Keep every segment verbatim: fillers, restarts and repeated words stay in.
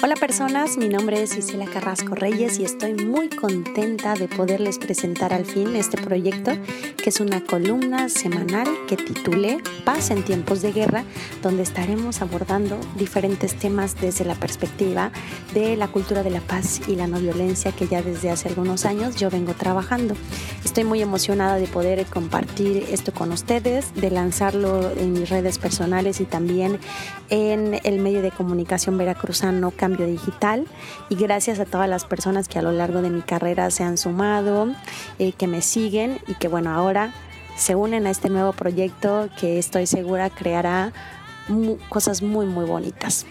Hola personas, mi nombre es Isela Carrasco Reyes y estoy muy contenta de poderles presentar al fin este proyecto, que es una columna semanal que titulé Paz en tiempos de guerra, donde estaremos abordando diferentes temas desde la perspectiva de la cultura de la paz y la no violencia que ya desde hace algunos años yo vengo trabajando. Estoy muy emocionada de poder compartir esto con ustedes, de lanzarlo en mis redes personales y también en el medio de comunicación veracruzano Digital, y gracias a todas las personas que a lo largo de mi carrera se han sumado, eh, que me siguen y que bueno, ahora se unen a este nuevo proyecto que estoy segura creará mu- cosas muy muy bonitas.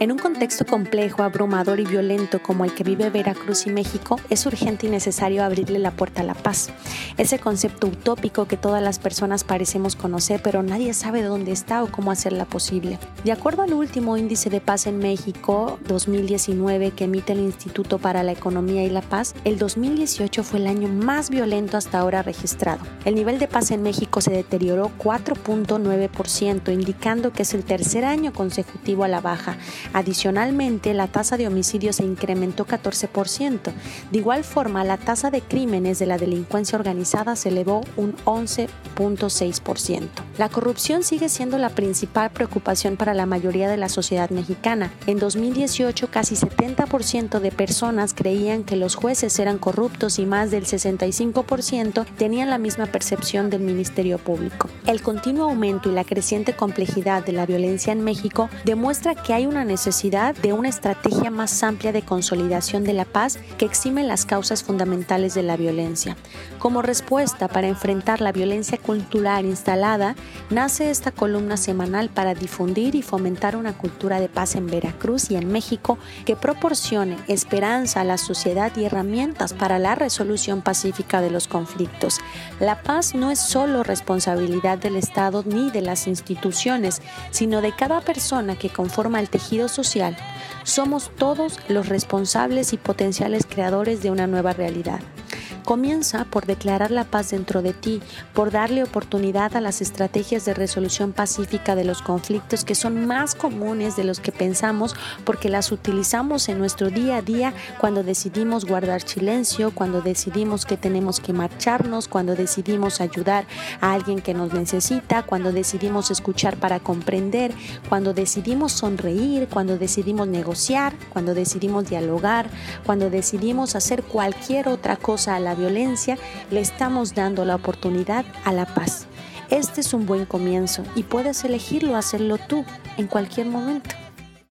En un contexto complejo, abrumador y violento como el que vive Veracruz y México, es urgente y necesario abrirle la puerta a la paz. Ese concepto utópico que todas las personas parecemos conocer, pero nadie sabe dónde está o cómo hacerla posible. De acuerdo al último Índice de Paz en México dos mil diecinueve que emite el Instituto para la Economía y la Paz, el dos mil dieciocho fue el año más violento hasta ahora registrado. El nivel de paz en México se deterioró cuatro punto nueve por ciento, indicando que es el tercer año consecutivo a la baja. Adicionalmente, la tasa de homicidios se incrementó catorce por ciento. De igual forma, la tasa de crímenes de la delincuencia organizada se elevó un once punto seis por ciento. La corrupción sigue siendo la principal preocupación para la mayoría de la sociedad mexicana. En dos mil dieciocho, casi setenta por ciento de personas creían que los jueces eran corruptos y más del sesenta y cinco por ciento tenían la misma percepción del Ministerio Público. El continuo aumento y la creciente complejidad de la violencia en México demuestra que hay una necesidad de una estrategia más amplia de consolidación de la paz que exime las causas fundamentales de la violencia. Como respuesta para enfrentar la violencia cultural instalada, nace esta columna semanal para difundir y fomentar una cultura de paz en Veracruz y en México que proporcione esperanza a la sociedad y herramientas para la resolución pacífica de los conflictos. La paz no es solo responsabilidad del Estado ni de las instituciones, sino de cada persona que conforma el tejido social. Somos todos los responsables y potenciales creadores de una nueva realidad. Comienza por declarar la paz dentro de ti, por darle oportunidad a las estrategias de resolución pacífica de los conflictos que son más comunes de los que pensamos, porque las utilizamos en nuestro día a día cuando decidimos guardar silencio, cuando decidimos que tenemos que marcharnos, cuando decidimos ayudar a alguien que nos necesita, cuando decidimos escuchar para comprender, cuando decidimos sonreír, cuando decidimos negociar, cuando decidimos dialogar, cuando decidimos hacer cualquier otra cosa a la violencia, le estamos dando la oportunidad a la paz. Este es un buen comienzo y puedes elegirlo hacerlo tú en cualquier momento.